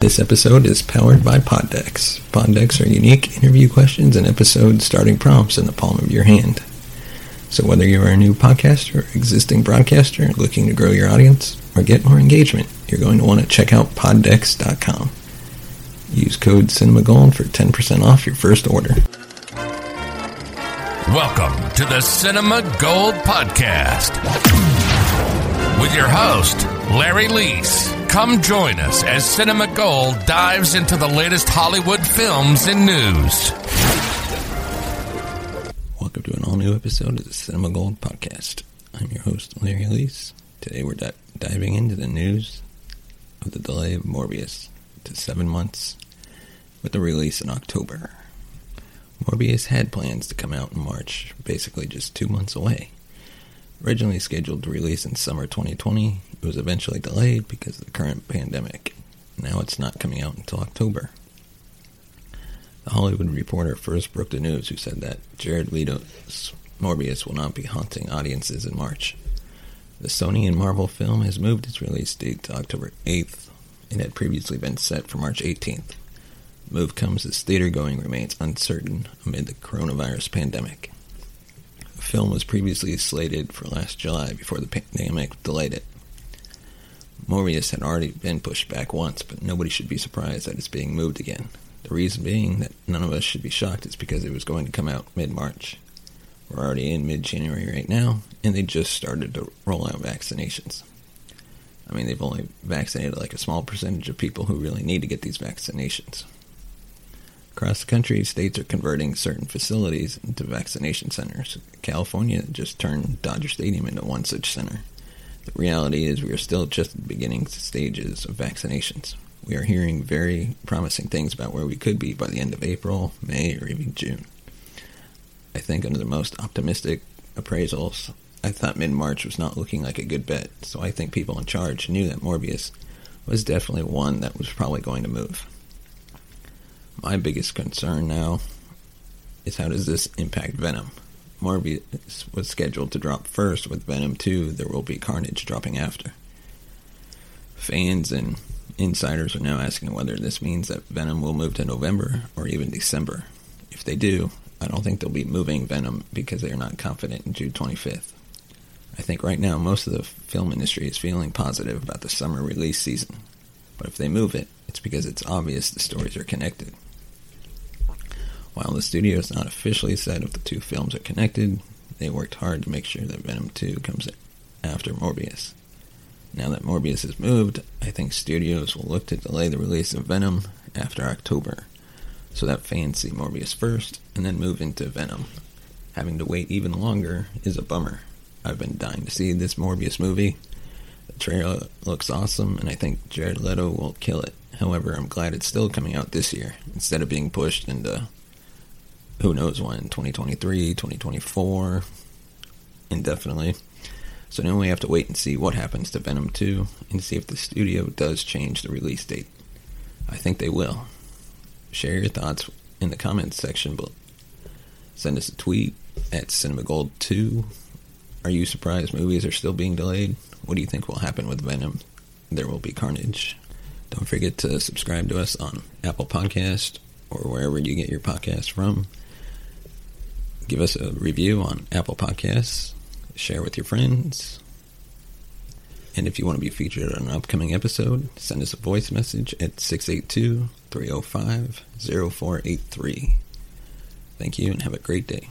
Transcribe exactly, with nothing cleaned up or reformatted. This episode is powered by Poddex. Poddex are unique interview questions and episode starting prompts in the palm of your hand. So whether you are a new podcaster or existing broadcaster looking to grow your audience or get more engagement, you're going to want to check out poddex dot com. Use code Cinema Gold for ten percent off your first order. Welcome to the Cinema Gold Podcast with your host, Larry Leese. Come join us as Cinema Gold dives into the latest Hollywood films and news. Welcome to an all-new episode of the Cinema Gold Podcast. I'm your host, Larry Leese. Today we're di- diving into the news of the delay of Morbius to seven months with the release in October. Morbius had plans to come out in March, basically just two months away. Originally scheduled to release in summer twenty twenty, it was eventually delayed because of the current pandemic. Now it's not coming out until October. The Hollywood Reporter first broke the news, who said that Jared Leto's Morbius will not be haunting audiences in March. The Sony and Marvel film has moved its release date to October eighth. It had previously been set for March eighteenth. The move comes as theater-going remains uncertain amid the coronavirus pandemic. The film was previously slated for last July before the pandemic delayed it. Morbius had already been pushed back once, but nobody should be surprised that it's being moved again. The reason being that none of us should be shocked is because it was going to come out mid-March. We're already in mid-January right now, and they just started to roll out vaccinations. I mean, they've only vaccinated like a small percentage of people who really need to get these vaccinations. Across the country, states are converting certain facilities into vaccination centers. California just turned Dodger Stadium into one such center. The reality is we are still just at the beginning stages of vaccinations. We are hearing very promising things about where we could be by the end of April, May, or even June. I think under the most optimistic appraisals, I thought mid-March was not looking like a good bet, so I think people in charge knew that Morbius was definitely one that was probably going to move. My biggest concern now is how does this impact Venom? Morbius was scheduled to drop first. With Venom two, there will be Carnage dropping after. Fans and insiders are now asking whether this means that Venom will move to November or even December. If they do, I don't think they'll be moving Venom because they are not confident in June twenty-fifth. I think right now most of the film industry is feeling positive about the summer release season, but if they move it, it's because it's obvious the stories are connected. While the studio has not officially said if the two films are connected, they worked hard to make sure that Venom two comes after Morbius. Now that Morbius has moved, I think studios will look to delay the release of Venom after October, so that fans see Morbius first and then move into Venom. Having to wait even longer is a bummer. I've been dying to see this Morbius movie. The trailer looks awesome, and I think Jared Leto will kill it. However, I'm glad it's still coming out this year, instead of being pushed into who knows when, twenty twenty-three, twenty twenty-four, indefinitely. So now we have to wait and see what happens to Venom two, and see if the studio does change the release date. I think they will. Share your thoughts in the comments section below. Send us a tweet at Cinema Gold two. Are you surprised movies are still being delayed? What do you think will happen with Venom? There will be carnage. Don't forget to subscribe to us on Apple Podcast or wherever you get your podcast from. Give us a review on Apple Podcasts. Share with your friends. And if you want to be featured on an upcoming episode, send us a voice message at six eight two, three oh five, oh four eight three. Thank you and have a great day.